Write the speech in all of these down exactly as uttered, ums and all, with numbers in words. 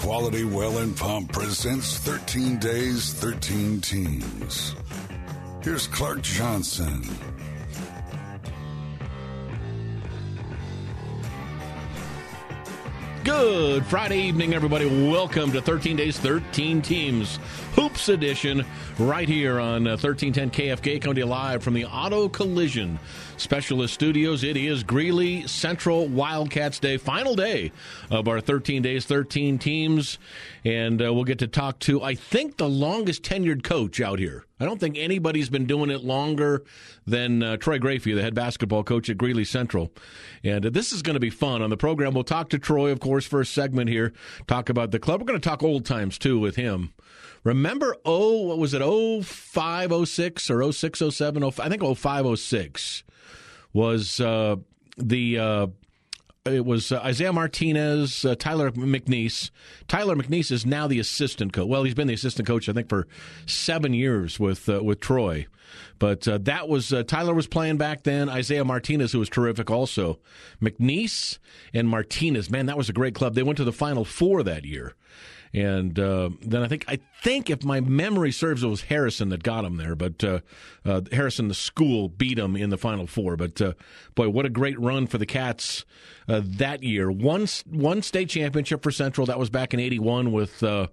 Quality Well and Pump presents thirteen days, thirteen teams. Here's Clark Johnson. Good Friday evening, everybody. Welcome to thirteen days, thirteen teams, Hoops Edition, right here on thirteen ten K F K A, coming to you live from the Auto Collision Specialist Studios. It is Greeley Central Wildcats Day, final day of our thirteen days, thirteen teams, and uh, we'll get to talk to, I think, the longest-tenured coach out here. I don't think anybody's been doing it longer than uh, Troy Graefe, the head basketball coach at Greeley Central. And uh, this is going to be fun on the program. We'll talk to Troy, of course, first segment here, talk about the club. We're going to talk old times, too, with him. Remember, oh, what was it, oh five, oh six, or oh six, oh seven, oh five, I think oh five, oh six was uh, the uh, – It was uh, Isaiah Martinez, uh, Tyler McNeese. Tyler McNeese is now the assistant coach. Well, he's been the assistant coach, I think, for seven years with uh, with Troy. But uh, that was uh, Tyler was playing back then. Isaiah Martinez, who was terrific also. McNeese and Martinez, man, that was a great club. They went to the Final Four that year. And uh, then I think, I think if my memory serves, it was Harrison that got him there. But uh, uh, Harrison, the school, beat him in the Final Four. But, uh, boy, what a great run for the Cats uh, that year. One one state championship for Central. That was back in eighty-one with uh,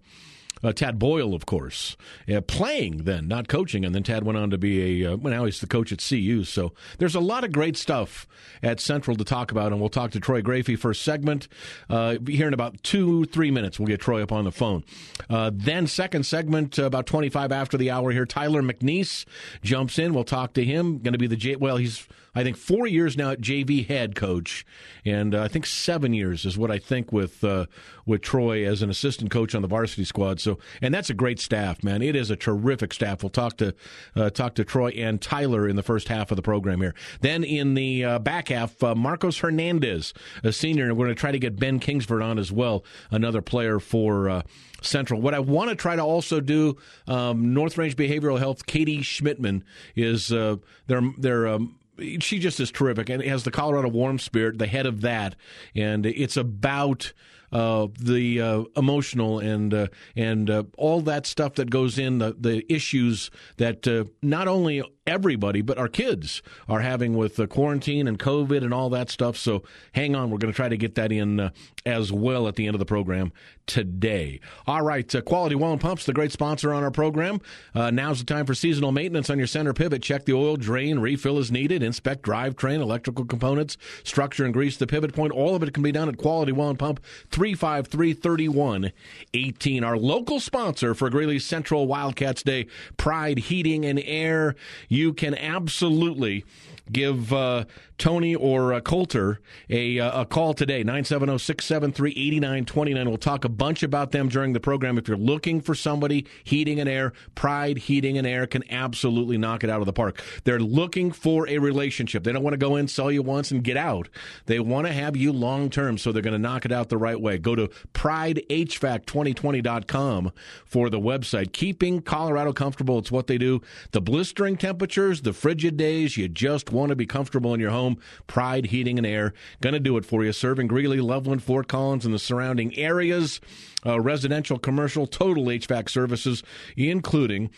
uh, Tad Boyle, of course. Yeah, playing then, not coaching. And then Tad went on to be a uh, – well, now he's the coach at C U. So there's a lot of great stuff at Central to talk about, and we'll talk to Troy Graefe first segment. Uh, here in about two, three minutes, we'll get Troy up on the phone. Uh, then second segment, uh, about twenty-five after the hour here, Tyler McNeese jumps in. We'll talk to him. Going to be the J- – well, he's – I think four years now at J V head coach, and uh, I think seven years is what I think with uh, with Troy as an assistant coach on the varsity squad. So, and that's a great staff, man. It is a terrific staff. We'll talk to uh, talk to Troy and Tyler in the first half of the program here. Then in the uh, back half, uh, Marcos Hernandez, a senior, and we're going to try to get Ben Kingsford on as well, another player for uh, Central. What I want to try to also do, um, North Range Behavioral Health, Katie Schmidtman is uh, their their um, she just is terrific, and has the Colorado Warm Spirit, the head of that, and it's about uh, the uh, emotional and uh, and uh, all that stuff that goes in, the, the issues that uh, not only everybody but our kids are having with the quarantine and COVID and all that stuff. So hang on, we're going to try to get that in uh, as well at the end of the program today. All right, uh, Quality Well and Pump's the great sponsor on our program. Uh, now's the time for seasonal maintenance on your center pivot. Check the oil, drain, refill as needed, inspect drivetrain, electrical components, structure and grease the pivot point. All of it can be done at Quality Well and Pump, three five three, three one one eight. Our local sponsor for Greeley Central Wildcats Day, Pride Heating and Air. You can absolutely give uh, Tony or uh, Coulter a, uh, a call today, nine seven zero, six seven three, eight nine two nine. We'll talk a bunch about them during the program. If you're looking for somebody, Heating and Air, Pride Heating and Air can absolutely knock it out of the park. They're looking for a relationship. They don't want to go in, sell you once, and get out. They want to have you long-term, so they're going to knock it out the right way. Go to pride H V A C twenty twenty dot com for the website. Keeping Colorado comfortable, it's what they do. The blistering temperatures, the frigid days, you just want to be comfortable in your home. Pride Heating and Air going to do it for you. Serving Greeley, Loveland, Fort Collins, and the surrounding areas. Uh, residential, commercial, total H V A C services, including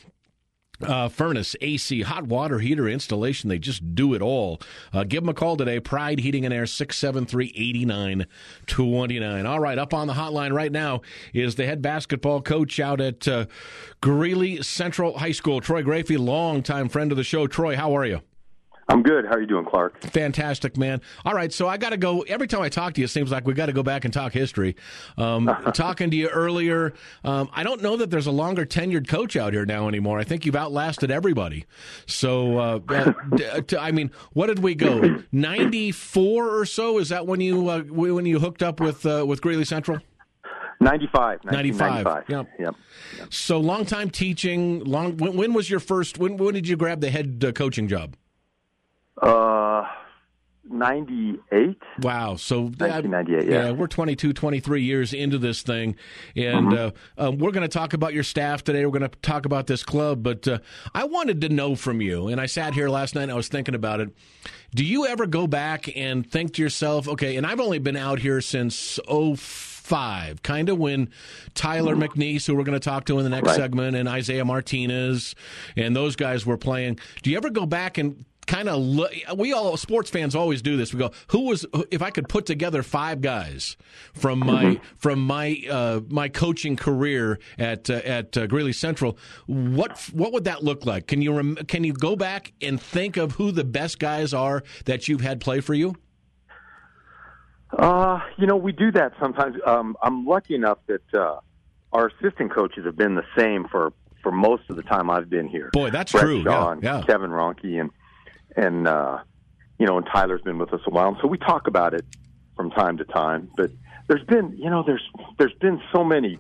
Uh, furnace, A C, hot water heater installation. They just do it all. Uh, give them a call today. Pride Heating and Air, six seven three, eight nine two nine. All right, up on the hotline right now is the head basketball coach out at uh, Greeley Central High School, Troy Graefe, longtime friend of the show. Troy, how are you? I'm good. How are you doing, Clark? Fantastic, man. All right, so I got to go. Every time I talk to you, it seems like we got to go back and talk history. Um, talking to you earlier, um, I don't know that there's a longer tenured coach out here now anymore. I think you've outlasted everybody. So, uh, uh, t- I mean, what did we go? ninety-four or so? Is that when you uh, when you hooked up with uh, with Greeley Central? ninety-five. ninety-five. Yep. Yep. Yep. So, long time teaching. Long. When, when was your first? When, when did you grab the head uh, coaching job? Uh, ninety-eight. Wow. So nineteen ninety-eight, yeah. yeah, we're twenty-two, twenty-three years into this thing, and mm-hmm. uh, uh, we're going to talk about your staff today. We're going to talk about this club, but uh, I wanted to know from you, and I sat here last night and I was thinking about it. Do you ever go back and think to yourself, okay, and I've only been out here since oh four five, kind of when Tyler McNeese, who we're going to talk to in the next right. segment, and Isaiah Martinez and those guys were playing. Do you ever go back and kind of look? We all sports fans always do this. We go, who was, if I could put together five guys from my mm-hmm. from my uh, my coaching career at uh, at uh, Greeley Central, what what would that look like? Can you rem- can you go back and think of who the best guys are that you've had play for you? Uh, you know, we do that sometimes. Um, I'm lucky enough that uh, our assistant coaches have been the same for, for most of the time I've been here. Boy, that's Brett true. Shaw, yeah, yeah. Kevin Ronke and and uh, you know, and Tyler's been with us a while, and so we talk about it from time to time. But there's been, you know, there's there's been so many.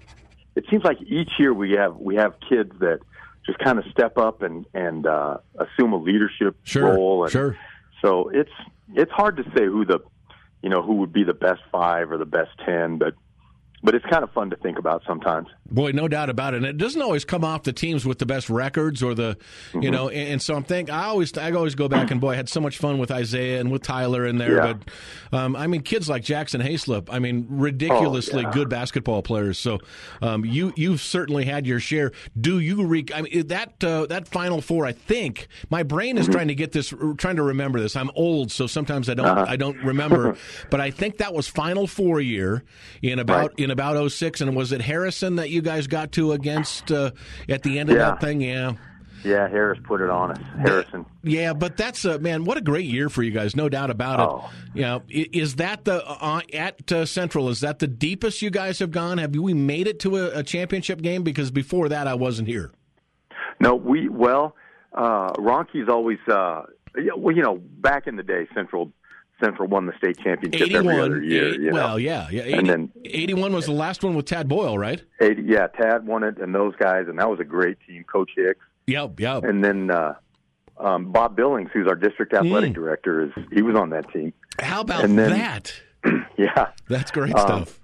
It seems like each year we have we have kids that just kind of step up and and uh, assume a leadership sure, role. And sure. So it's it's hard to say who the you know, who would be the best five or the best ten, but but it's kind of fun to think about sometimes. Boy, no doubt about it. And it doesn't always come off the teams with the best records or the, mm-hmm. you know, and, and so I'm thinking, I always I always go back and, boy, I had so much fun with Isaiah and with Tyler in there. Yeah. But, um, I mean, kids like Jackson Hayslip, I mean, ridiculously oh, yeah. good basketball players. So um, you, you've certainly had your share. Do you rec- – I mean, that, uh, that Final Four, I think, my brain is mm-hmm. trying to get this – trying to remember this. I'm old, so sometimes I don't uh-huh. I don't remember. But I think that was Final Four year in about right. – in about oh six, and was it Harrison that you guys got to against uh, at the end of yeah. that thing? Yeah. Yeah, Harris put it on us. Harrison. Yeah, but that's a, man, what a great year for you guys, no doubt about it. Oh. You know, is that the, uh, at uh, Central, is that the deepest you guys have gone? Have we made it to a, a championship game? Because before that, I wasn't here. No, we, well, uh, Ronke's always, uh, well, you know, back in the day, Central, Central won the state championship every other year. eighty, you know? Well, yeah, yeah. eighty, and then eighty-one was the last one with Tad Boyle, right? eighty, yeah, Tad won it, and those guys, and that was a great team. Coach Hicks. Yep, yep. And then uh, um, Bob Billings, who's our district athletic mm. director, is he was on that team. How about then, that? Yeah, that's great um, stuff.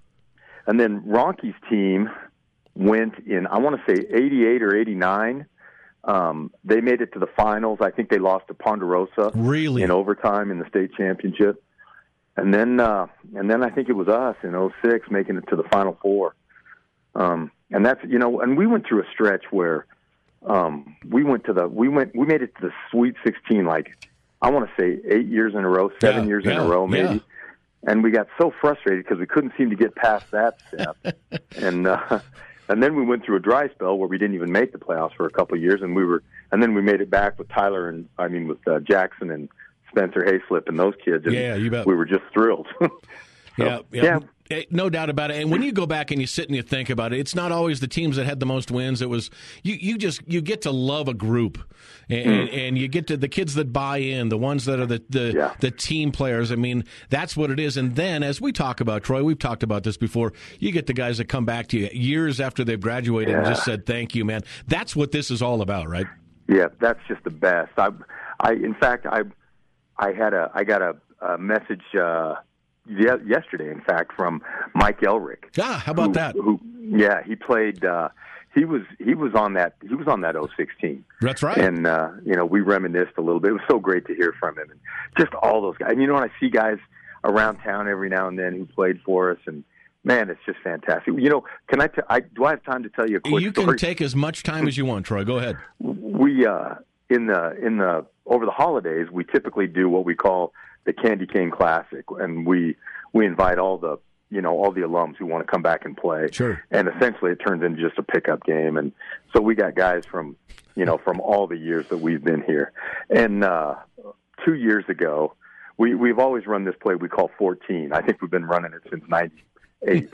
And then Ronke's team went in, I want to say eighty-eight or eighty-nine. Um, they made it to the finals. I think they lost to Ponderosa really? in overtime in the state championship. And then uh, and then I think it was us in oh six making it to the Final Four. Um, and that's, you know, and we went through a stretch where um, we went to the, we went, we made it to the Sweet sixteen, like, I want to say eight years in a row, seven yeah, years yeah, in a row maybe. Yeah. And we got so frustrated because we couldn't seem to get past that step. and, uh, And then we went through a dry spell where we didn't even make the playoffs for a couple of years, and we were, and then we made it back with Tyler and I mean with uh, Jackson and Spencer Hayslip and those kids. And yeah, you bet. We were just thrilled. so, yeah, yeah. yeah. No doubt about it. And when you go back and you sit and you think about it, it's not always the teams that had the most wins. It was you, you just you get to love a group, and, mm. and you get to the kids that buy in, the ones that are the the, yeah. the team players. I mean, that's what it is. And then as we talk about, Troy, we've talked about this before, you get the guys that come back to you years after they've graduated yeah. and just said, thank you, man. That's what this is all about, right? Yeah, that's just the best. I, I in fact, I I had a I got a, a message uh Yeah, yesterday, in fact, from Mike Elrick. Yeah, how about who, that? Who, yeah, he played. Uh, he was he was on that he was on that oh six team. That's right. And uh, you know, we reminisced a little bit. It was so great to hear from him, and just all those guys. And you know, I see guys around town every now and then who played for us, and man, it's just fantastic. You know, can I? T- I do I have time to tell you a quick? You can story? Take as much time as you want, Troy. Go ahead. We uh, in the in the over the holidays, we typically do what we call the Candy Cane Classic, and we we invite all the you know all the alums who want to come back and play. Sure. And essentially, it turns into just a pickup game, and so we got guys from you know from all the years that we've been here. And uh, two years ago, we we've always run this play we call fourteen. I think we've been running it since ninety-eight,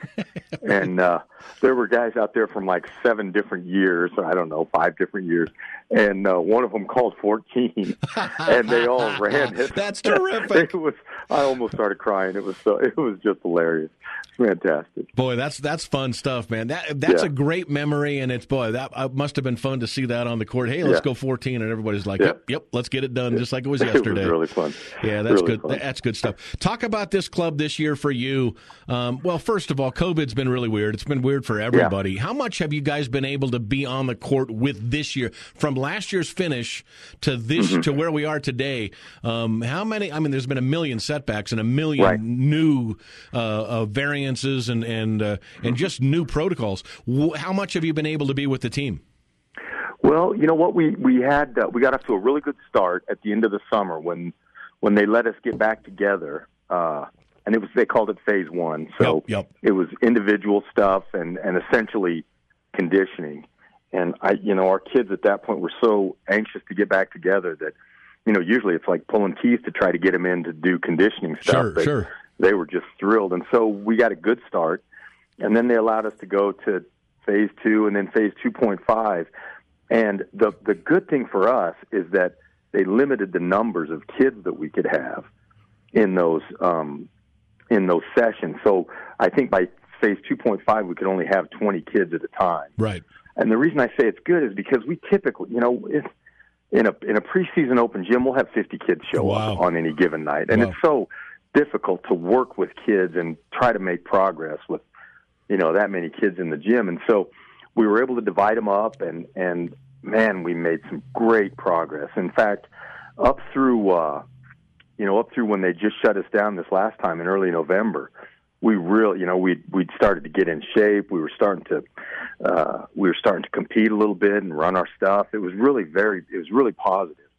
and uh, there were guys out there from like seven different years, or I don't know, five different years. And uh, one of them called fourteen, and they all ran it. That's terrific. It was, I almost started crying. It was so. It was just hilarious. Fantastic. Boy, that's that's fun stuff, man. That that's yeah. a great memory, and it's boy that uh, must have been fun to see that on the court. Hey, let's yeah. go fourteen, and everybody's like, yeah. yep, yep, let's get it done, yeah. just like it was yesterday. It was really fun. Yeah, that's really good. Fun. That's good stuff. Talk about this club this year for you. Um, well, first of all, COVID's been really weird. It's been weird for everybody. Yeah. How much have you guys been able to be on the court with this year, from last year's finish to this to where we are today? Um, how many? I mean, there's been a million setbacks and a million right. new uh, uh, variances and and uh, and just new protocols. How much have you been able to be with the team? Well, you know what, we we had uh, we got off to a really good start at the end of the summer when when they let us get back together. Uh, And it was, they called it phase one. So yep, yep. It was individual stuff and, and essentially conditioning. And I, you know, our kids at that point were so anxious to get back together that, you know, usually it's like pulling teeth to try to get them in to do conditioning stuff. Sure, but sure. They were just thrilled. And so we got a good start. And then they allowed us to go to phase two and then phase two point five. And the the good thing for us is that they limited the numbers of kids that we could have in those um in those sessions. So I think by phase two point five, we could only have twenty kids at a time. Right. And the reason I say it's good is because we typically, you know, if in a in a preseason open gym, we'll have fifty kids show wow. up on any given night. And wow. it's so difficult to work with kids and try to make progress with, you know, that many kids in the gym. And so we were able to divide them up, and, and man, we made some great progress. In fact, up through uh, – you know, up through when they just shut us down this last time in early November, we really, you know, we we'd started to get in shape. We were starting to, uh, we were starting to compete a little bit and run our stuff. It was really very, it was really positive.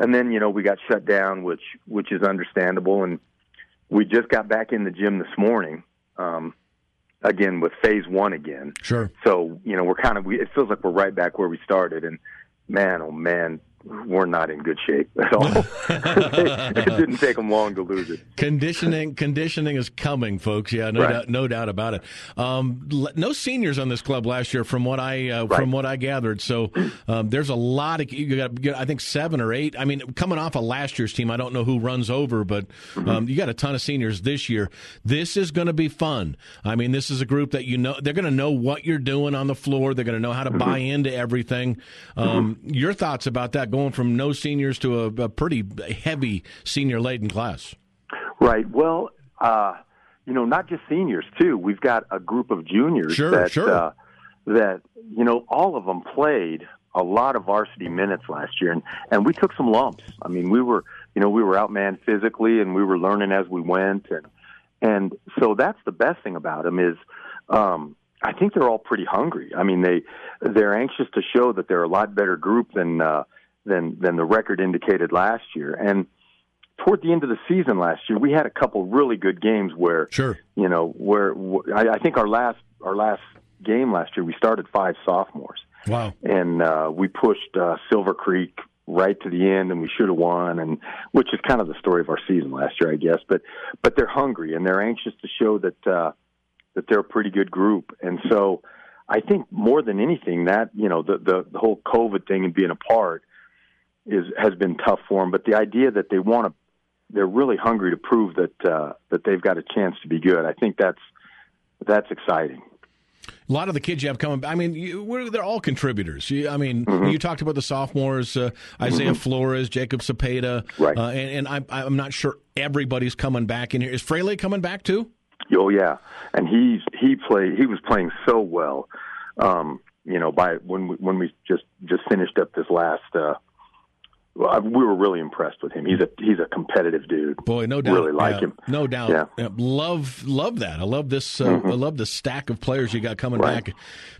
And then, you know, we got shut down, which which is understandable. And we just got back in the gym this morning, um, again with phase one again. Sure. So, you know, we're kind of, we, it feels like we're right back where we started. And man, oh man. We're not in good shape at all. It didn't take them long to lose it. Conditioning, conditioning is coming, folks. Yeah, no, right. doubt, no doubt about it. Um, no seniors on this club last year, from what I uh, right. from what I gathered. So um, there's a lot of you got. I think seven or eight. I mean, coming off of last year's team, I don't know who runs over, but mm-hmm. um, you got a ton of seniors this year. This is going to be fun. I mean, this is a group that you know they're going to know what you're doing on the floor. They're going to know how to mm-hmm. buy into everything. Um, mm-hmm. Your thoughts about that? Going from no seniors to a, a pretty heavy senior-laden class. Right. Well, uh, you know, not just seniors, too. We've got a group of juniors sure, that, sure. Uh, that, you know, all of them played a lot of varsity minutes last year, and, and we took some lumps. I mean, we were, you know, we were outmanned physically, and we were learning as we went. And, and so that's the best thing about them is um, I think they're all pretty hungry. I mean, they, they're anxious to show that they're a lot better group than uh, – than than the record indicated last year. And toward the end of the season last year, we had a couple really good games where, sure. you know, where wh- I, I think our last our last game last year, we started five sophomores. Wow. And uh, we pushed uh, Silver Creek right to the end, and we should have won, and which is kind of the story of our season last year, I guess. But but they're hungry, and they're anxious to show that uh, that they're a pretty good group. And so I think more than anything that, you know, the, the, the whole COVID thing and being apart, Is, has been tough for them, but the idea that they want to, they're really hungry to prove that uh, that they've got a chance to be good. I think that's that's exciting. A lot of the kids you have coming, I mean, you, we're, they're all contributors. You, I mean, mm-hmm. you talked about the sophomores, uh, Isaiah mm-hmm. Flores, Jacob Cepeda, right? Uh, and and I'm, I'm not sure everybody's coming back in here. Is Fraley coming back too? Oh yeah, and he's he played. He was playing so well. Um, you know, by when we, when we just just finished up this last. Uh, Well, we were really impressed with him. He's a he's a competitive dude. Boy, no doubt. Really like yeah, him. No doubt. Yeah. Yeah, love love that. I love this. Uh, mm-hmm. I love the stack of players you got coming right. back. I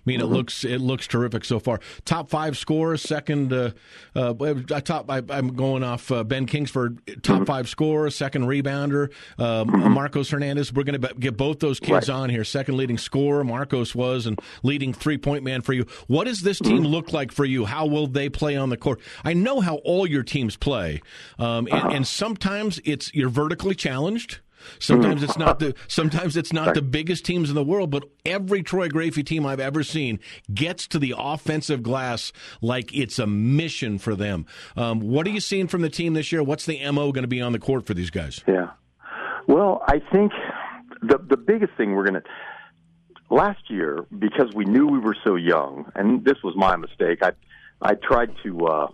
mean, mm-hmm. it looks it looks terrific so far. Top five scorers, second. Uh, uh, top. I, I'm going off uh, Ben Kingsford. Top mm-hmm. five scorer, second rebounder. Uh, mm-hmm. Marcos Hernandez. We're going to get both those kids right. on here. Second leading scorer, Marcos was, and leading three point man for you. What does this team mm-hmm. look like for you? How will they play on the court? I know how all your teams play, um, and, uh-huh. and sometimes it's you're vertically challenged. Sometimes it's not the sometimes it's not the biggest teams in the world, but every Troy Graefe team I've ever seen gets to the offensive glass like it's a mission for them. Um, what are you seeing from the team this year? What's the M O going to be on the court for these guys? Yeah, well, I think the the biggest thing we're going to last year because we knew we were so young, and this was my mistake. I I tried to. Uh,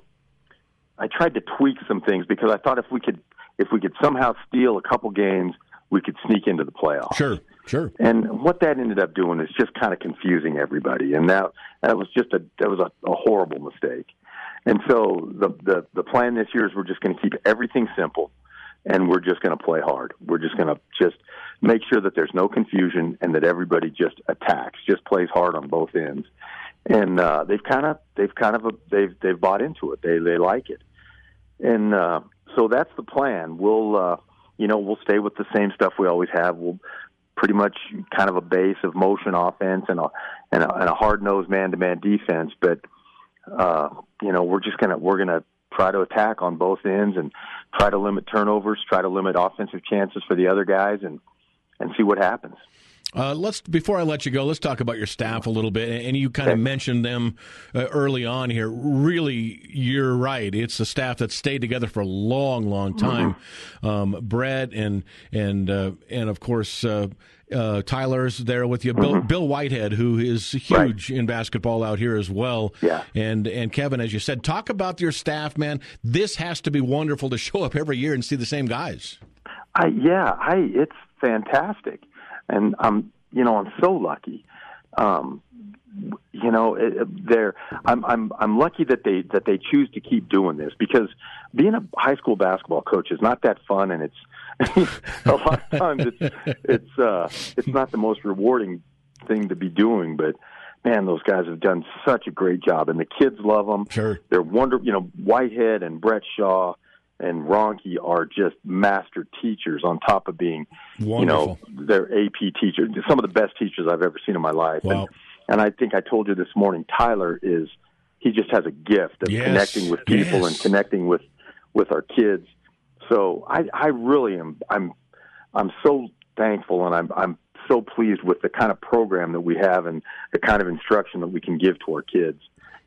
I tried to tweak some things because I thought if we could if we could somehow steal a couple games, we could sneak into the playoffs. Sure, Sure. And what that ended up doing is just kind of confusing everybody, and that that was just a that was a, a horrible mistake. And so the, the the plan this year is we're just going to keep everything simple, and we're just going to play hard. We're just going to just make sure that there's no confusion and that everybody just attacks, just plays hard on both ends. And uh, they've kind of they've kind of they've they've bought into it. They they like it, and uh, so that's the plan. We'll uh, you know we'll stay with the same stuff we always have. We'll pretty much kind of a base of motion offense and a and a, and a hard-nosed man-to-man defense, but. Uh, you know, we're just gonna we're gonna try to attack on both ends and try to limit turnovers, try to limit offensive chances for the other guys, and and see what happens. Uh, let's before I let you go, let's talk about your staff a little bit. And you kind of mentioned them uh, early on here. Really, you're right. It's a staff that stayed together for a long, long time. Mm-hmm. Um, Brett and and uh, and of course. Uh, Uh, Tyler's there with you. Bill, mm-hmm. Bill Whitehead, who is huge right. in basketball out here as well. Yeah. And and Kevin, as you said, talk about your staff, man. This has to be wonderful to show up every year and see the same guys. I yeah, I it's fantastic, and I'm you know I'm so lucky. Um, you know, they're I'm I'm I'm lucky that they that they choose to keep doing this, because being a high school basketball coach is not that fun, and it's. A lot of times it's it's uh, it's not the most rewarding thing to be doing, but man, those guys have done such a great job, and the kids love them. Sure, they're wonderful. You know, Whitehead and Brett Shaw and Ronke are just master teachers. On top of being, wonderful. You know, they're A P teachers, some of the best teachers I've ever seen in my life. Wow. And, and I think I told you this morning, Tyler is he just has a gift of yes. connecting with people yes. and connecting with with our kids. So I, I really am. I'm, I'm so thankful, and I'm, I'm so pleased with the kind of program that we have and the kind of instruction that we can give to our kids.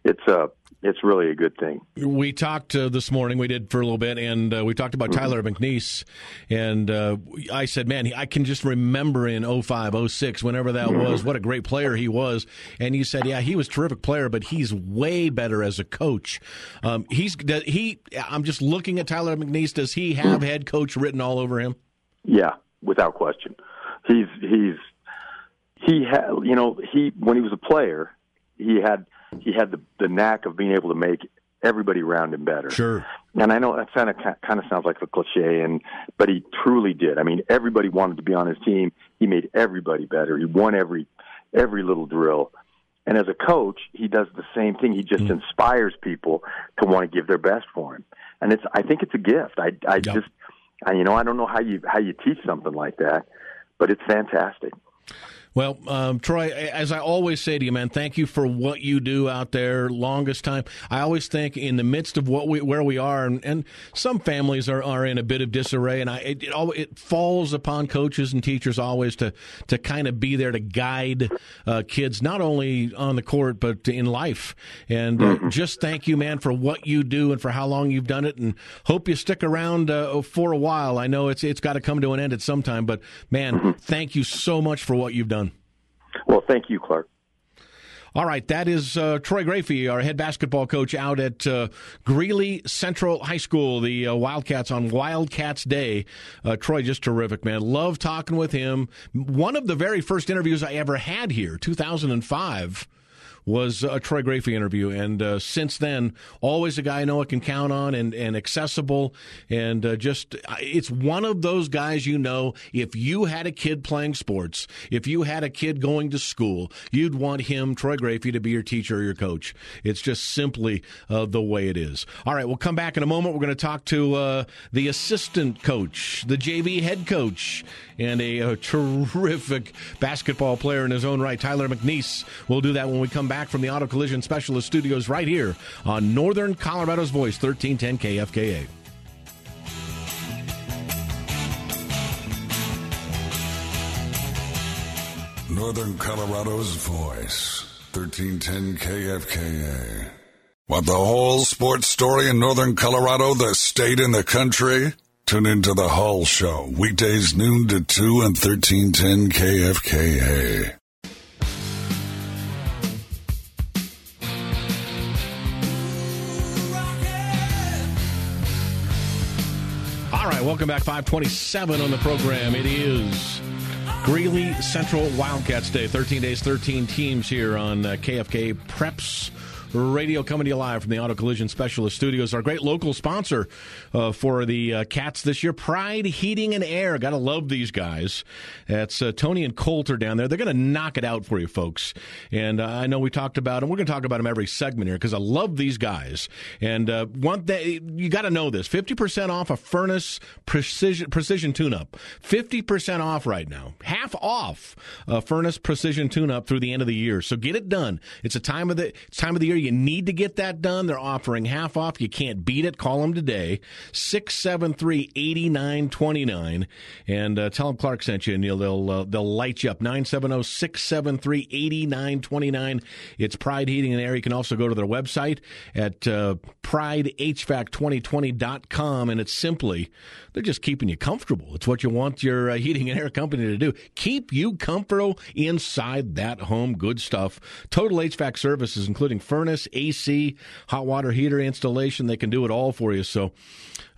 It's a, it's really a good thing. We talked uh, this morning. We did for a little bit, and uh, we talked about mm-hmm. Tyler McNeese, and uh, I said, man, I can just remember in oh five, oh six, whenever that mm-hmm. was, what a great player he was. And he said, yeah, he was a terrific player, but he's way better as a coach. Um, he's he. I'm just looking at Tyler McNeese. Does he have mm-hmm. head coach written all over him? Yeah, without question. He's he's he had you know he when he was a player he had. He had the, the knack of being able to make everybody around him better. Sure. And I know that kind of kind of sounds like a cliche, and but he truly did. I mean, everybody wanted to be on his team. He made everybody better. He won every every little drill. And as a coach, he does the same thing. He just mm. inspires people to want to give their best for him. And it's I think it's a gift. I I yep. just I, you know I don't know how you how you teach something like that, but it's fantastic. Well, um, Troy, as I always say to you, man, thank you for what you do out there. Longest time, I always think in the midst of what we where we are, and, and some families are, are in a bit of disarray, and I it it, all, it falls upon coaches and teachers always to to kind of be there to guide uh, kids, not only on the court but in life. And uh, mm-hmm. just thank you, man, for what you do and for how long you've done it, and hope you stick around uh, for a while. I know it's it's got to come to an end at some time, but man, mm-hmm. thank you so much for what you've done. Well, thank you, Clark. All right, that is uh, Troy Graefe, our head basketball coach out at uh, Greeley Central High School, the uh, Wildcats on Wildcats Day. Uh, Troy, just terrific, man. Love talking with him. One of the very first interviews I ever had here, two thousand five, was a Troy Graefe interview, and uh, since then, always a guy I know I can count on, and, and accessible, and uh, just, it's one of those guys, you know, if you had a kid playing sports, if you had a kid going to school, you'd want him, Troy Graefe, to be your teacher or your coach. It's just simply uh, the way it is. All right, we'll come back in a moment. We're going to talk to uh, the assistant coach, the J V head coach, and a, a terrific basketball player in his own right, Tyler McNeese. We'll do that when we come back. Back from the Auto Collision Specialist Studios right here on Northern Colorado's Voice, thirteen ten K F K A. Northern Colorado's Voice, thirteen ten K F K A. Want the whole sports story in Northern Colorado, the state and the country? Tune into The Hull Show, weekdays noon to two on thirteen ten K F K A. All right, welcome back, five twenty-seven on the program. It is Greeley Central Wildcats Day. thirteen days, thirteen teams here on K F K A Preps Radio, coming to you live from the Auto Collision Specialist Studios. Our great local sponsor uh, for the uh, Cats this year, Pride Heating and Air. Got to love these guys. That's uh, Tony and Coulter down there. They're going to knock it out for you, folks. And uh, I know we talked about, and we're going to talk about them every segment here because I love these guys. And uh, one th- you got to know this: fifty percent off a furnace precision precision tune-up. fifty percent off right now. Half off a furnace precision tune-up through the end of the year. So get it done. It's a time of the it's time of the year. You need to get that done. They're offering half off. You can't beat it. Call them today, six seven three, eight nine two nine, and uh, tell them Clark sent you, and they'll they'll, uh, they'll light you up, nine seven zero, six seven three, eight nine two nine. It's Pride Heating and Air. You can also go to their website at uh, pride h vac twenty twenty dot com, and it's simply, they're just keeping you comfortable. It's what you want your uh, heating and air company to do. Keep you comfortable inside that home. Good stuff. Total H V A C services, including furnace, A C, hot water heater installation. They can do it all for you. So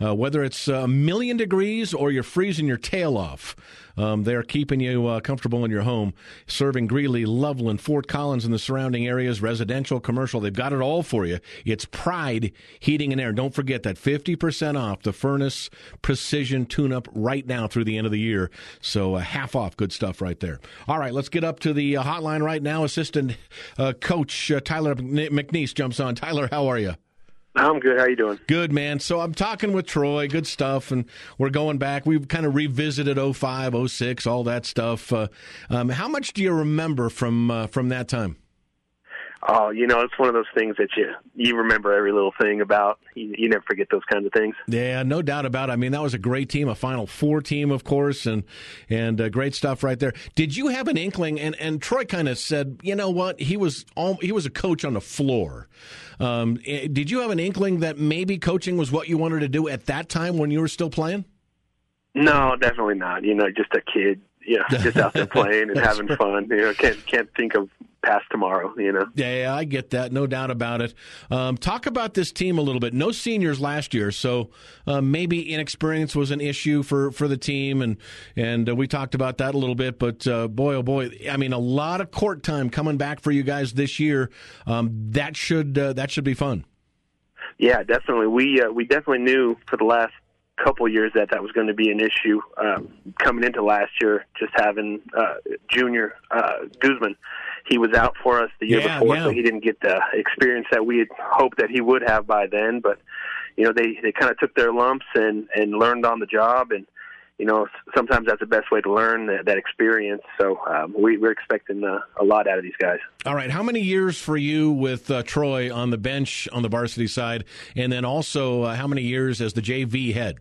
uh, whether it's a million degrees or you're freezing your tail off, um, they're keeping you uh, comfortable in your home, serving Greeley, Loveland, Fort Collins, and the surrounding areas, residential, commercial. They've got it all for you. It's Pride Heating and Air. Don't forget that fifty percent off the furnace precision tune-up right now through the end of the year. So uh, half off. Good stuff right there. All right, let's get up to the uh, hotline right now. Assistant uh, coach uh, Tyler McNeese McNeese jumps on. Tyler, how are you? I'm good. How are you doing? Good, man. So I'm talking with Troy. Good stuff. And we're going back. We've kind of revisited oh five, oh six, all that stuff. Uh, um, how much do you remember from uh, from that time? Oh, you know, it's one of those things that you you remember every little thing about. You, you never forget those kinds of things. Yeah, no doubt about it. I mean, that was a great team, a Final Four team, of course, and and uh, great stuff right there. Did you have an inkling? And, and Troy kind of said, you know what, he was all, he was a coach on the floor. Um, did you have an inkling that maybe coaching was what you wanted to do at that time when you were still playing? No, definitely not. You know, just a kid. Yeah, just out there playing and having right. fun. You know, can't can't think of past tomorrow. You know. Yeah, I get that, no doubt about it. Um, talk about this team a little bit. No seniors last year, so uh, maybe inexperience was an issue for, for the team, and and uh, we talked about that a little bit. But uh, boy, oh boy, I mean, a lot of court time coming back for you guys this year. Um, that should uh, that should be fun. Yeah, definitely. We uh, we definitely knew for the last couple years that that was going to be an issue uh, coming into last year, just having uh, Junior uh, Guzman. He was out for us the year yeah, before, yeah. so he didn't get the experience that we had hoped that he would have by then. But, you know, they, they kind of took their lumps and, and learned on the job. And, you know, sometimes that's the best way to learn, that, that experience. So um, we, we're expecting uh, a lot out of these guys. All right. How many years for you with uh, Troy on the bench on the varsity side? And then also uh, how many years as the J V head?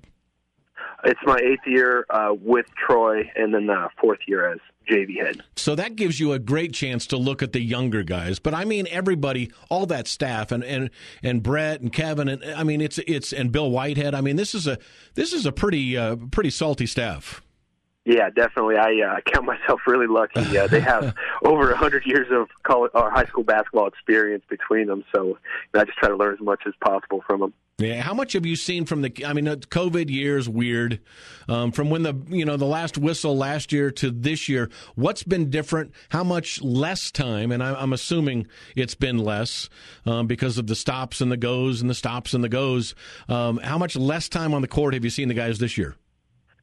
It's my eighth year uh, with Troy, and then the fourth year as J V head. So that gives you a great chance to look at the younger guys. But I mean, everybody, all that staff, and and, and Brett and Kevin, and I mean, it's it's and Bill Whitehead. I mean, this is a this is a pretty uh, pretty salty staff. Yeah, definitely. I uh, count myself really lucky. Uh, they have over one hundred years of college, or high school basketball experience between them, so you know, I just try to learn as much as possible from them. Yeah, how much have you seen from the? I mean, the COVID year's weird. Um, from when the you know the last whistle last year to this year, what's been different? How much less time? And I, I'm assuming it's been less um, because of the stops and the goes and the stops and the goes. Um, how much less time on the court have you seen the guys this year?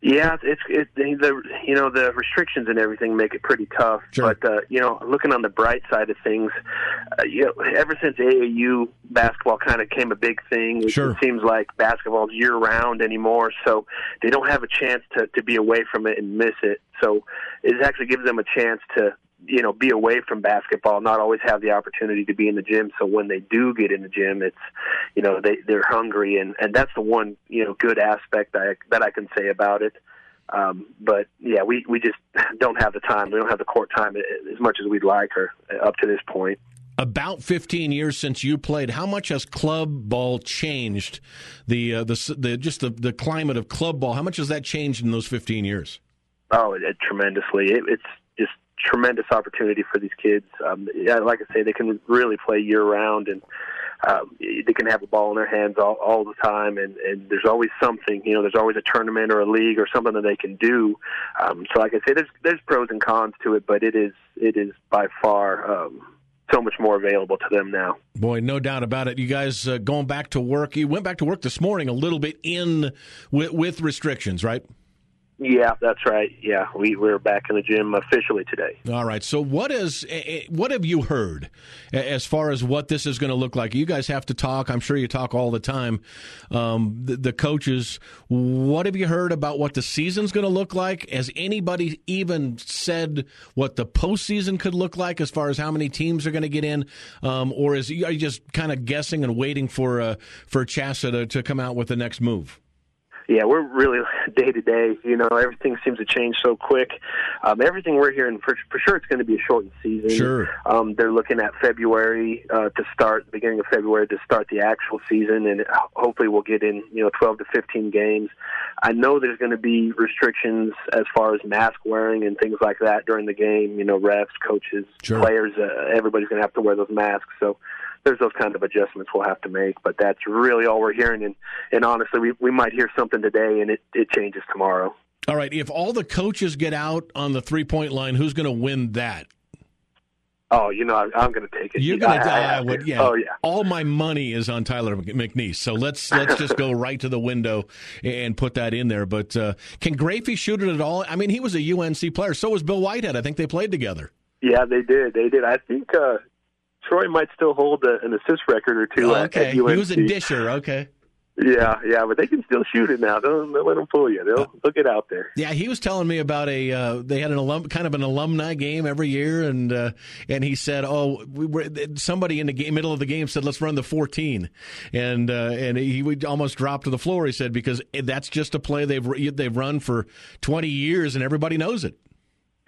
Yeah, it's it, the you know the restrictions and everything make it pretty tough. Sure. But uh, you know, looking on the bright side of things, uh, you know, ever since A A U basketball kind of came a big thing, sure. it seems like basketball's year round anymore. So they don't have a chance to, to be away from it and miss it. So it actually gives them a chance to, you know, be away from basketball, not always have the opportunity to be in the gym. So when they do get in the gym, it's, you know, they, they're hungry. And, and that's the one, you know, good aspect I, that I can say about it. Um, but, yeah, we, we just don't have the time. We don't have the court time as much as we'd like or up to this point. About fifteen years since you played, how much has club ball changed, the uh, the, the just the, the climate of club ball? How much has that changed in those fifteen years? Oh, it, it, tremendously. It, it's just tremendous opportunity for these kids. Um, like I say, they can really play year-round, and um, they can have a ball in their hands all, all the time, and, and there's always something. You know, there's always a tournament or a league or something that they can do. Um, so like I say, there's there's pros and cons to it, but it is it is by far um, so much more available to them now. Boy, no doubt about it. You guys uh, going back to work. You went back to work this morning a little bit in with, with restrictions, right? Yeah, that's right. Yeah, we we're back in the gym officially today. All right. So what is what have you heard as far as what this is going to look like? You guys have to talk. I'm sure you talk all the time. Um, the, the coaches, what have you heard about what the season's going to look like? Has anybody even said what the postseason could look like as far as how many teams are going to get in? Um, or is are you just kind of guessing and waiting for uh, for Chassa to, to come out with the next move? Yeah, we're really day-to-day. You know, everything seems to change so quick. Um, everything we're hearing, for, for sure it's going to be a shortened season. Sure. Um, they're looking at February uh, to start, beginning of February to start the actual season, and hopefully we'll get in, you know, twelve to fifteen games. I know there's going to be restrictions as far as mask wearing and things like that during the game. You know, refs, coaches, sure. players, uh, everybody's going to have to wear those masks. So there's those kind of adjustments we'll have to make, but that's really all we're hearing. And, and honestly, we, we might hear something today, and it, it changes tomorrow. All right, if all the coaches get out on the three-point line, who's going to win that? Oh, you know, I, I'm going to take it. You're going to die. I would, yeah. Oh, yeah. All my money is on Tyler McNeese, so let's let's just go right to the window and put that in there. But uh, can Graefe shoot it at all? I mean, he was a U N C player. So was Bill Whitehead. I think they played together. Yeah, they did. They did. I think uh, – Troy might still hold a, an assist record or two. Oh, okay, at U N C. He was a disher. Okay. Yeah, yeah, but they can still shoot it now. Don't, don't let them fool you. They'll uh, get out there. Yeah, he was telling me about a uh, they had an alum, kind of an alumni game every year, and uh, and he said, oh, we were, somebody in the game, middle of the game said, let's run the fourteen, and uh, and he would almost drop to the floor. He said because that's just a play they've they've run for twenty years, and everybody knows it.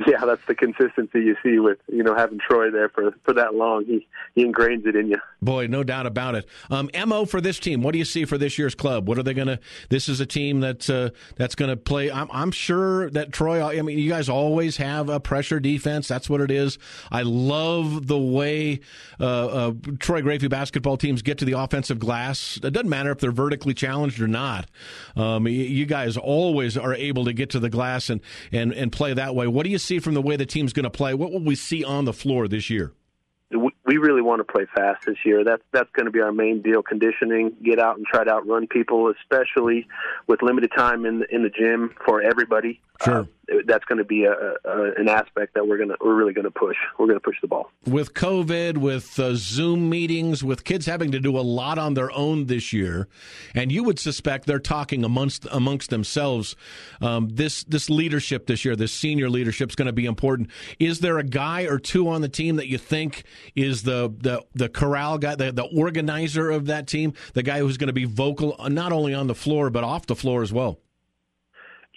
Yeah, that's the consistency you see with, you know, having Troy there for, for that long. He he ingrains it in you. Boy, no doubt about it. Um, M O for this team. What do you see for this year's club? What are they going to – this is a team that's, uh, that's going to play I'm, – I'm sure that Troy – I mean, you guys always have a pressure defense. That's what it is. I love the way uh, uh, Troy Graefe basketball teams get to the offensive glass. It doesn't matter if they're vertically challenged or not. Um, you guys always are able to get to the glass and, and, and play that way. What do you see? See from the way the team's going to play, what will we see on the floor this year? We really want to play fast this year. That's that's going to be our main deal. Conditioning, get out and try to outrun people, especially with limited time in in the gym for everybody. Sure. Uh, that's going to be a, a, an aspect that we're going to we're really going to push. We're going to push the ball. With COVID, with uh, Zoom meetings, with kids having to do a lot on their own this year, and you would suspect they're talking amongst amongst themselves. Um, this this leadership this year, this senior leadership is going to be important. Is there a guy or two on the team that you think is the the the corral guy, the, the organizer of that team, the guy who's going to be vocal not only on the floor but off the floor as well?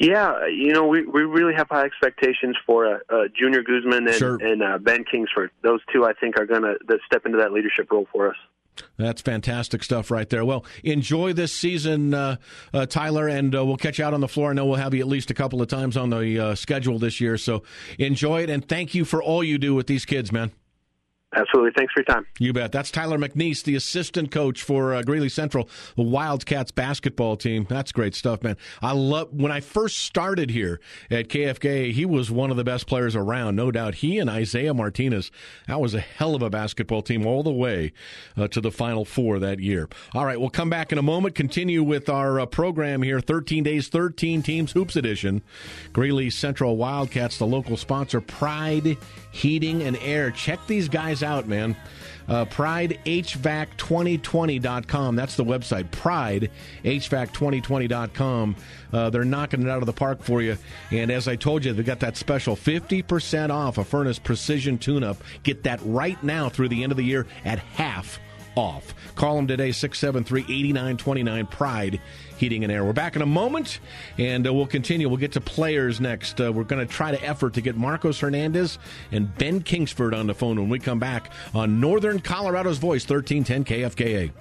Yeah, you know, we, we really have high expectations for uh, uh, Junior Guzman and, sure. and uh, Ben Kingsford. Those two, I think, are going to step into that leadership role for us. That's fantastic stuff right there. Well, enjoy this season, uh, uh, Tyler, and uh, we'll catch you out on the floor. I know we'll have you at least a couple of times on the uh, schedule this year, so enjoy it, and thank you for all you do with these kids, man. Absolutely. Thanks for your time. You bet. That's Tyler McNeese, the assistant coach for uh, Greeley Central, the Wildcats basketball team. That's great stuff, man. I love when I first started here at K F K A, he was one of the best players around, no doubt. He and Isaiah Martinez, that was a hell of a basketball team all the way uh, to the Final Four that year. All right, we'll come back in a moment, continue with our uh, program here, thirteen days, thirteen teams, Hoops Edition. Greeley Central Wildcats, the local sponsor, Pride Heating and Air. Check these guys out, man. Uh, pride H V A C twenty twenty dot com. That's the website, pride H V A C twenty twenty dot com. Uh, they're knocking it out of the park for you. And as I told you, they've got that special fifty percent off a furnace precision tune-up. Get that right now through the end of the year at half off. Call them today, six seven three, eight nine two nine, Pride Heating and Air. We're back in a moment, and uh, we'll continue. We'll get to players next. Uh, we're going to try to effort to get Marcos Hernandez and Ben Kingsford on the phone when we come back on Northern Colorado's Voice, thirteen ten K F K A.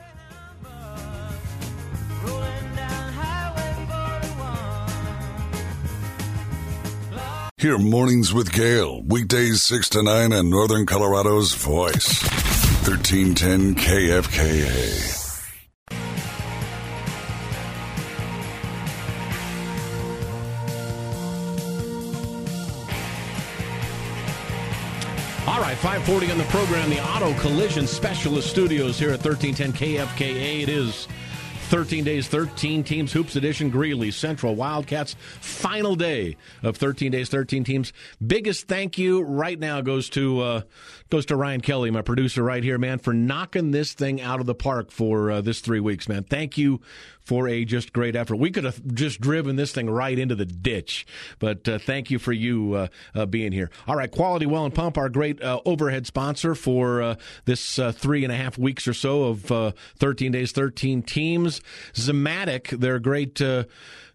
Hear Mornings with Gale, weekdays six to nine on Northern Colorado's Voice, thirteen ten K F K A. All right, five forty on the program, the Auto Collision Specialist Studios here at thirteen ten K F K A. It is thirteen days, thirteen teams, Hoops Edition, Greeley Central Wildcats, final day of thirteen days, thirteen teams. Biggest thank you right now goes to uh, goes to Ryan Kelly, my producer right here, man, for knocking this thing out of the park for uh, this three weeks, man. Thank you for a just great effort. We could have just driven this thing right into the ditch, but uh, thank you for you uh, uh, being here. All right, Quality Well and Pump, our great uh, overhead sponsor for uh, this uh, three and a half weeks or so of uh, thirteen days, thirteen teams. Zomatic, they're great. Uh,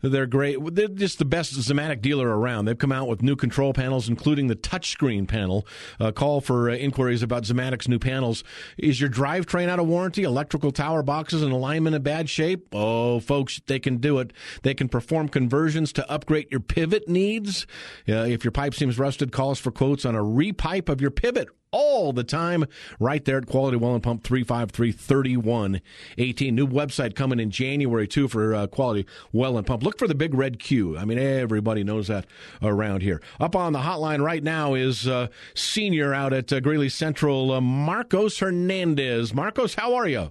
they're great. They're just the best Zomatic dealer around. They've come out with new control panels, including the touchscreen panel. Uh, call for uh, inquiries about Zomatic's new panels. Is your drivetrain out of warranty? Electrical tower boxes and alignment in bad shape? Oh, folks, they can do it. They can perform conversions to upgrade your pivot needs. Uh, if your pipe seems rusted, call us for quotes on a repipe of your pivot. All the time, right there at Quality Well and Pump, three five three, three one one eight. New website coming in January, too, for uh, Quality Well and Pump. Look for the big red Q. I mean, everybody knows that around here. Up on the hotline right now is uh, senior out at uh, Greeley Central, uh, Marcos Hernandez. Marcos, how are you?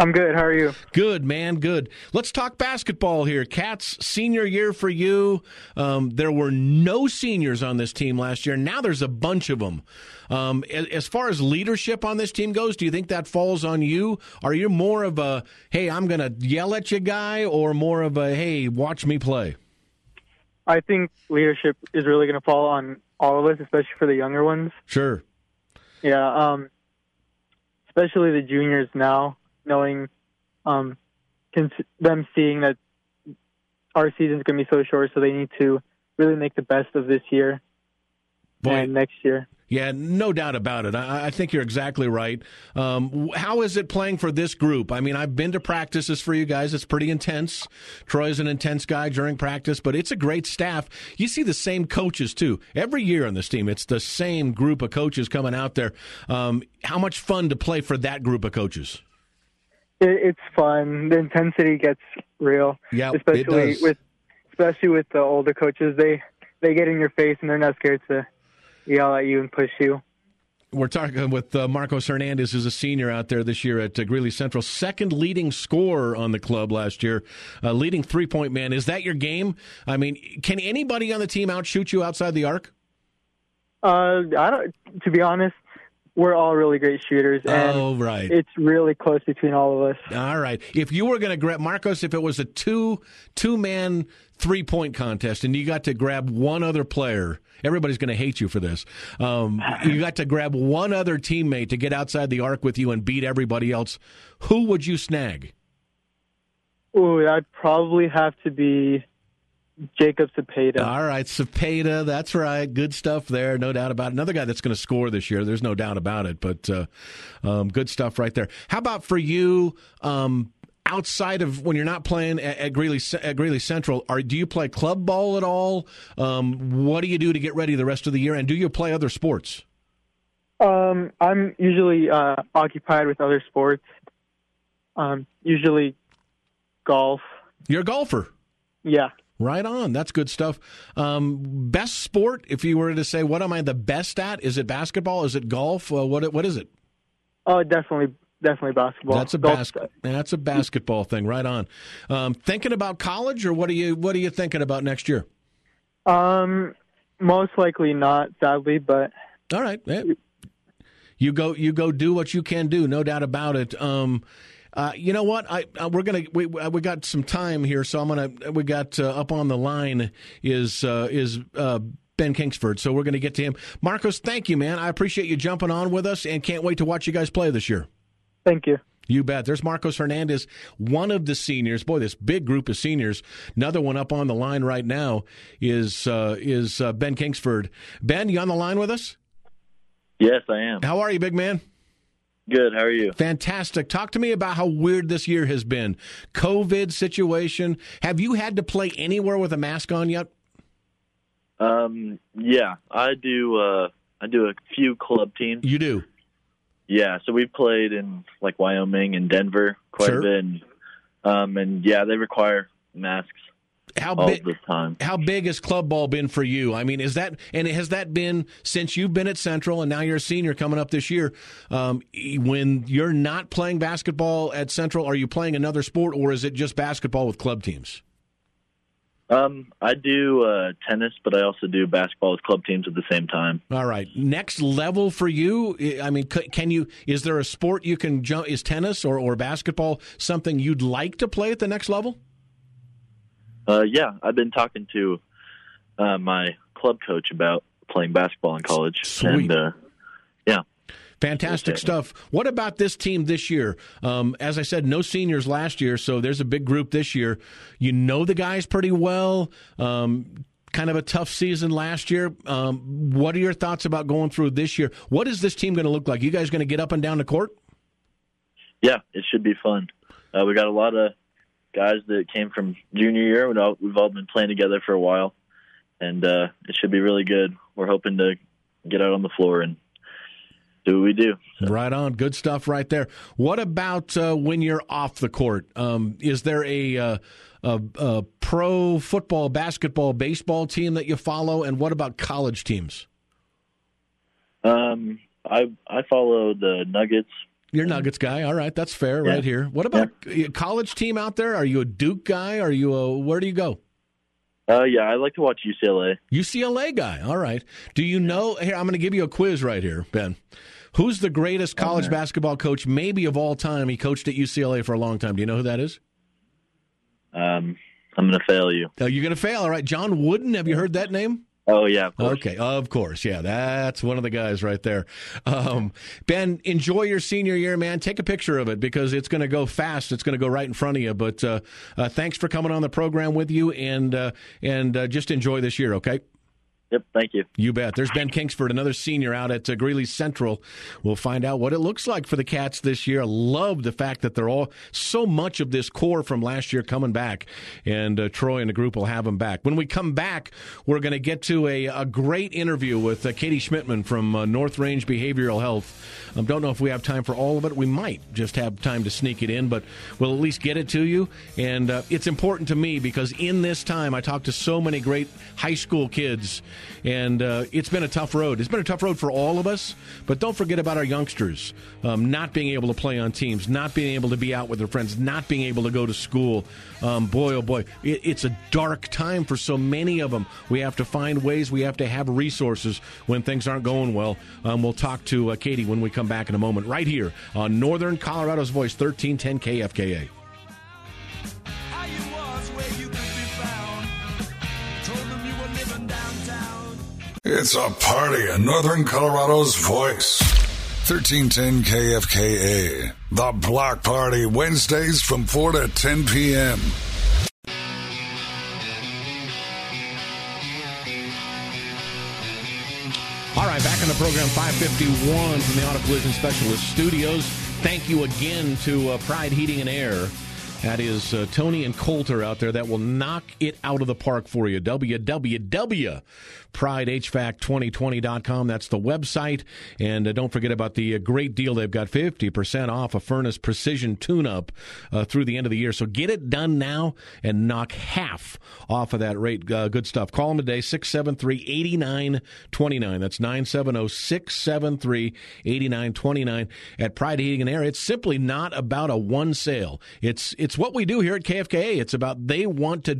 I'm good. How are you? Good, man. Good. Let's talk basketball here. Cats, senior year for you. Um, there were no seniors on this team last year. Now there's a bunch of them. Um, as far as leadership on this team goes, do you think that falls on you? Are you more of a, hey, I'm going to yell at you guy, or more of a, hey, watch me play? I think leadership is really going to fall on all of us, especially for the younger ones. Sure. Yeah, um, especially the juniors now. Knowing um, them seeing that our season's going to be so short, so they need to really make the best of this year Boy, and next year. Yeah, no doubt about it. I, I think you're exactly right. Um, how is it playing for this group? I mean, I've been to practices for you guys. It's pretty intense. Troy's an intense guy during practice, but it's a great staff. You see the same coaches, too. Every year on this team, it's the same group of coaches coming out there. Um, how much fun to play for that group of coaches? It's fun. The intensity gets real. Yeah, especially with especially with the older coaches. They they get in your face and they're not scared to yell at you and push you. We're talking with uh, Marcos Hernandez, who's a senior out there this year at uh, Greeley Central. Second leading scorer on the club last year. Uh, leading three-point man. Is that your game? I mean, can anybody on the team outshoot you outside the arc? Uh, I don't. To be honest, we're all really great shooters, and oh, right. It's really close between all of us. All right. If you were going to grab, Marcos, if it was a two, two-man three-point contest and you got to grab one other player, everybody's going to hate you for this, um, you got to grab one other teammate to get outside the arc with you and beat everybody else, who would you snag? Ooh, that'd probably have to be Jacob Cepeda. All right, Cepeda, that's right. Good stuff there, no doubt about it. Another guy that's going to score this year, there's no doubt about it, but uh, um, good stuff right there. How about for you, um, outside of when you're not playing at, at, Greeley, at Greeley Central, are, do you play club ball at all? Um, what do you do to get ready the rest of the year, and do you play other sports? Um, I'm usually uh, occupied with other sports, um, usually golf. You're a golfer? Yeah. Right on. That's good stuff. Um, best sport, if you were to say, what am I the best at? Is it basketball? Is it golf? Uh, what What is it? Oh, definitely definitely basketball. That's a, bas- that's a basketball thing. Right on. Um, thinking about college, or what are you What are you thinking about next year? Um, most likely not, sadly, but... All right. You go, you go do what you can do, no doubt about it. Um Uh, you know what? I, I we're gonna we we got some time here, so I'm gonna we got uh, up on the line is uh, is uh, Ben Kingsford, so we're gonna get to him. Marcos, thank you, man. I appreciate you jumping on with us, and can't wait to watch you guys play this year. Thank you. You bet. There's Marcos Hernandez, one of the seniors. Boy, this big group of seniors. Another one up on the line right now is uh, is uh, Ben Kingsford. Ben, you on the line with us? Yes, I am. How are you, big man? Good. How are you? Fantastic. Talk to me about how weird this year has been. COVID situation. Have you had to play anywhere with a mask on yet? Um, yeah, I do. Uh, I do a few club teams. You do? Yeah. So we've played in like Wyoming and Denver quite sure. a bit, and, um, and yeah, they require masks. How big? How big has club ball been for you? I mean, is that and has that been since you've been at Central and now you're a senior coming up this year? Um, when you're not playing basketball at Central, are you playing another sport or is it just basketball with club teams? Um, I do uh, tennis, but I also do basketball with club teams at the same time. All right, next level for you. I mean, can you? Is there a sport you can jump? Is tennis or, or basketball something you'd like to play at the next level? Uh, yeah, I've been talking to uh, my club coach about playing basketball in college. Sweet. And, uh, yeah. Fantastic stuff. What about this team this year? Um, as I said, no seniors last year, so there's a big group this year. You know the guys pretty well. Um, kind of a tough season last year. Um, what are your thoughts about going through this year? What is this team going to look like? You guys going to get up and down the court? Yeah, it should be fun. Uh, we got a lot of guys that came from junior year. We've all been playing together for a while, and uh, it should be really good. We're hoping to get out on the floor and do what we do. So. Right on. Good stuff right there. What about uh, when you're off the court? Um, is there a, a, a, a pro football, basketball, baseball team that you follow, and what about college teams? Um, I, I follow the Nuggets. You're a Nuggets guy. All right, that's fair yeah. right here. What about yeah. a college team out there? Are you a Duke guy? Are you a – where do you go? Uh, yeah, I like to watch U C L A. U C L A guy. All right. Do you know – here, I'm going to give you a quiz right here, Ben. Who's the greatest college oh, basketball coach maybe of all time? He coached at U C L A for a long time. Do you know who that is? Um, I'm going to fail you. Oh, you're going to fail. All right, John Wooden. Have you heard that name? Oh, yeah, of course. Okay, of course. Yeah, that's one of the guys right there. Um, Ben, enjoy your senior year, man. Take a picture of it because it's going to go fast. It's going to go right in front of you. But uh, uh, thanks for coming on the program with you, and, uh, and uh, just enjoy this year, okay? Yep, thank you. You bet. There's Ben Kingsford, another senior out at uh, Greeley Central. We'll find out what it looks like for the Cats this year. I love the fact that they're all so much of this core from last year coming back, and uh, Troy and the group will have them back. When we come back, we're going to get to a, a great interview with uh, Katie Schmidtman from uh, North Range Behavioral Health. I um, don't know if we have time for all of it. We might just have time to sneak it in, but we'll at least get it to you. And uh, it's important to me because in this time, I talked to so many great high school kids. And uh, it's been a tough road. It's been a tough road for all of us. But don't forget about our youngsters um, not being able to play on teams, not being able to be out with their friends, not being able to go to school. Um, boy, oh boy, it, it's a dark time for so many of them. We have to find ways. We have to have resources when things aren't going well. Um, we'll talk to uh, Katie when we come back in a moment right here on Northern Colorado's Voice, thirteen ten K F K A. It's a party in Northern Colorado's Voice. thirteen ten K F K A. The Block Party, Wednesdays from four to ten p.m. All right, back on the program, five fifty-one from the Auto Collision Specialist Studios. Thank you again to uh, Pride Heating and Air. That is uh, Tony and Coulter out there that will knock it out of the park for you. w w w dot pride h vac twenty twenty dot com. That's the website. And uh, don't forget about the uh, great deal. They've got fifty percent off a furnace precision tune-up uh, through the end of the year. So get it done now and knock half off of that rate. Uh, good stuff. Call them today, six seven three, eight nine two nine. That's nine seven zero, six seven three, eight nine two nine. At Pride Heating and Air, it's simply not about a one sale. It's it's It's what we do here at K F K A. It's about they want to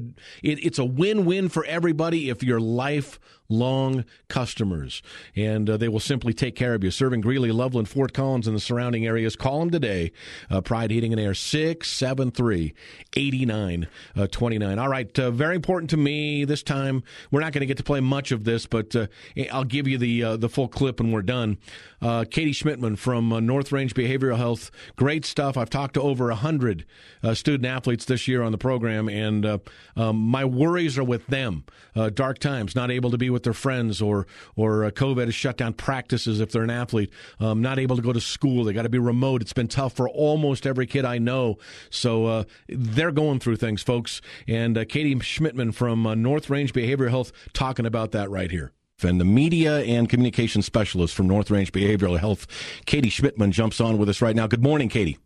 it, – it's a win-win for everybody if your life – long customers, and uh, they will simply take care of you. Serving Greeley, Loveland, Fort Collins, and the surrounding areas. Call them today. Uh, Pride Heating and Air, six seven three, eight nine two nine. All right, uh, very important to me this time. We're not going to get to play much of this, but uh, I'll give you the uh, the full clip when we're done. Uh, Katie Schmidtman from uh, North Range Behavioral Health, great stuff. I've talked to over one hundred uh, student athletes this year on the program, and uh, um, my worries are with them. Uh, dark times, not able to be with their friends, or or uh, COVID has shut down practices if they're an athlete, um, not able to go to school. They got to be remote. It's been tough for almost every kid I know. So uh, they're going through things, folks. And uh, Katie Schmidtman from uh, North Range Behavioral Health talking about that right here. And the media and communications specialist from North Range Behavioral Health, Katie Schmidtman, jumps on with us right now. Good morning, Katie.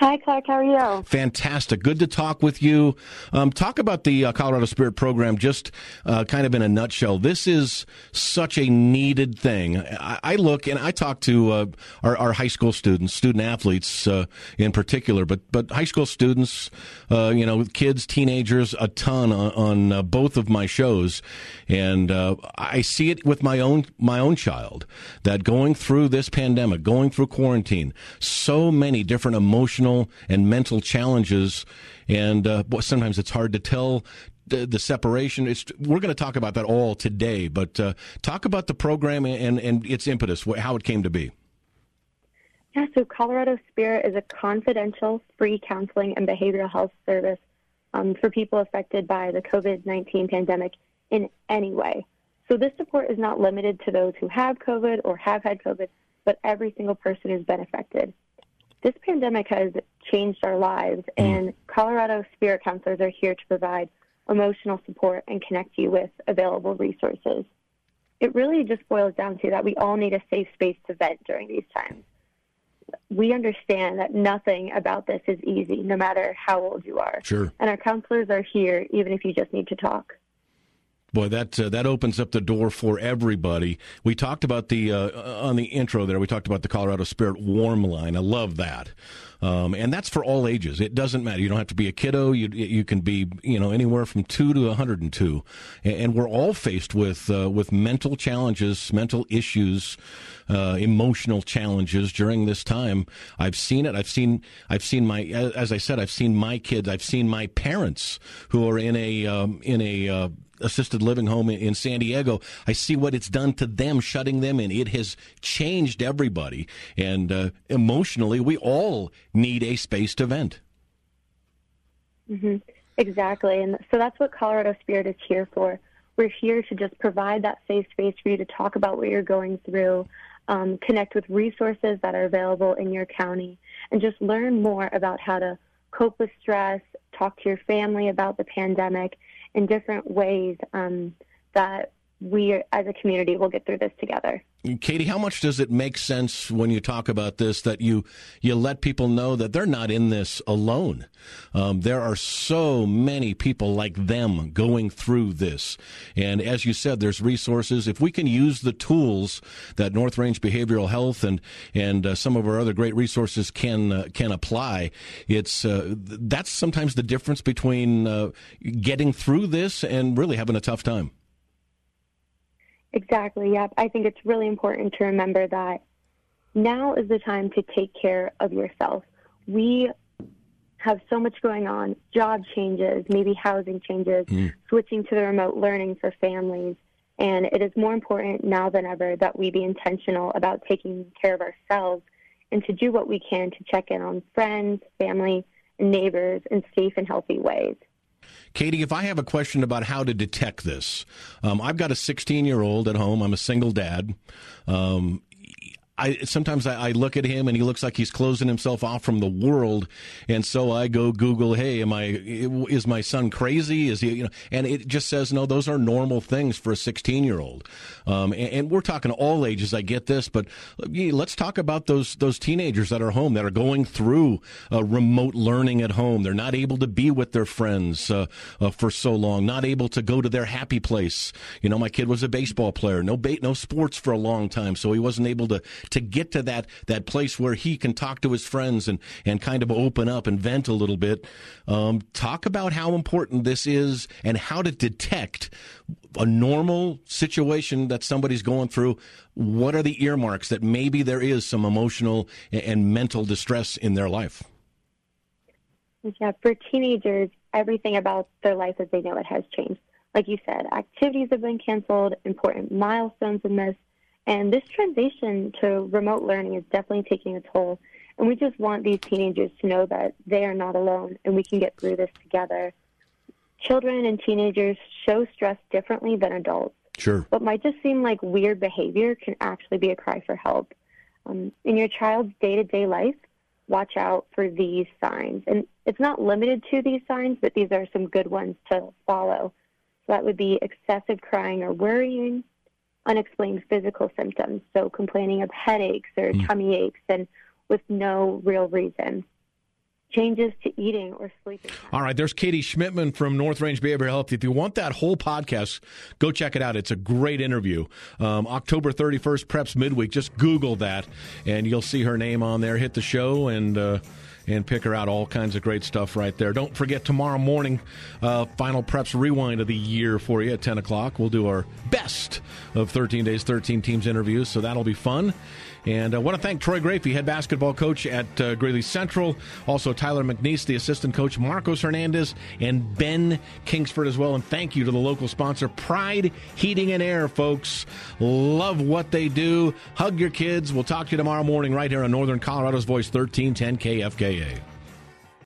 Hi, Clark. How are you? Fantastic. Good to talk with you. Um, talk about the uh, Colorado Spirit program just uh, kind of in a nutshell. This is such a needed thing. I, I look and I talk to uh, our, our high school students, student athletes uh, in particular, but but high school students, uh, you know, kids, teenagers, a ton on, on uh, both of my shows, and uh, I see it with my own my own child that going through this pandemic, going through quarantine, so many different emotional and mental challenges, and uh, sometimes it's hard to tell the, the separation. It's, we're going to talk about that all today, but uh, talk about the program and, and its impetus, how it came to be. Yeah, so Colorado Spirit is a confidential, free counseling and behavioral health service um, for people affected by the COVID nineteen pandemic in any way. So this support is not limited to those who have COVID or have had COVID, but every single person has been affected. This pandemic has changed our lives, and Colorado Spirit counselors are here to provide emotional support and connect you with available resources. It really just boils down to that we all need a safe space to vent during these times. We understand that nothing about this is easy, no matter how old you are. Sure. And our counselors are here even if you just need to talk. Boy, that uh, that opens up the door for everybody. We talked about the, uh, on the intro there, we talked about the Colorado Spirit Warm Line. I love that. Um, and that's for all ages. It doesn't matter. You don't have to be a kiddo. You you can be, you know, anywhere from two to one hundred two. And we're all faced with uh, with mental challenges, mental issues, uh, emotional challenges during this time. I've seen it. I've seen I've seen my as I said, I've seen my kids. I've seen my parents who are in a um, in a uh, assisted living home in San Diego. I see what it's done to them, shutting them in. It has changed everybody. And uh, emotionally, we all need a space to vent. Mm-hmm. Exactly. And so that's what Colorado Spirit is here for. We're here to just provide that safe space for you to talk about what you're going through, um, connect with resources that are available in your county, and just learn more about how to cope with stress, talk to your family about the pandemic, in different ways um, that we as a community will get through this together. Katie, how much does it make sense when you talk about this that you you let people know that they're not in this alone? Um, there are so many people like them going through this. And as you said, there's resources. If we can use the tools that North Range Behavioral Health and and uh, some of our other great resources can uh, can apply, it's uh, that's sometimes the difference between uh, getting through this and really having a tough time. Exactly, yep. I think it's really important to remember that now is the time to take care of yourself. We have so much going on, job changes, maybe housing changes, mm. switching to the remote learning for families, and it is more important now than ever that we be intentional about taking care of ourselves and to do what we can to check in on friends, family, and neighbors in safe and healthy ways. Katie, if I have a question about how to detect this, um, I've got a sixteen-year-old at home. I'm a single dad. Um, I sometimes I, I look at him, and he looks like he's closing himself off from the world, and so I go Google, hey, am I is my son crazy? Is he, you know? And it just says, no, those are normal things for a sixteen-year-old. Um, and, and we're talking all ages. I get this, but let's talk about those those teenagers that are home that are going through uh, remote learning at home. They're not able to be with their friends uh, uh, for so long. Not able to go to their happy place. You know, my kid was a baseball player. No ba- no sports for a long time, so he wasn't able to. to get to that, that place where he can talk to his friends and, and kind of open up and vent a little bit. Um, talk about how important this is and how to detect a normal situation that somebody's going through. What are the earmarks that maybe there is some emotional and, and mental distress in their life? Yeah, for teenagers, everything about their life as they know it has changed. Like you said, activities have been canceled, important milestones have been missed, And this transition to remote learning is definitely taking a toll. And we just want these teenagers to know that they are not alone and we can get through this together. Children and teenagers show stress differently than adults. Sure. What might just seem like weird behavior can actually be a cry for help. Um, in your child's day-to-day life, watch out for these signs. And it's not limited to these signs, but these are some good ones to follow. So that would be excessive crying or worrying, unexplained physical symptoms, so complaining of headaches or mm. tummy aches and with no real reason. Changes to eating or sleeping. All right, there's Katie Schmidtman from North Range Behavioral Health. If you want that whole podcast, go check it out. It's a great interview. Um, October thirty-first, Preps Midweek. Just Google that, and you'll see her name on there. Hit the show and uh, and pick her out. All kinds of great stuff right there. Don't forget, tomorrow morning, uh, final Preps Rewind of the year for you at ten o'clock. We'll do our best of thirteen days, thirteen teams interviews, so that'll be fun. And I want to thank Troy Graefe, head basketball coach at uh, Greeley Central. Also, Tyler McNeese, the assistant coach, Marcos Hernandez, and Ben Kingsford as well. And thank you to the local sponsor, Pride Heating and Air, folks. Love what they do. Hug your kids. We'll talk to you tomorrow morning right here on Northern Colorado's Voice, thirteen ten K F K A.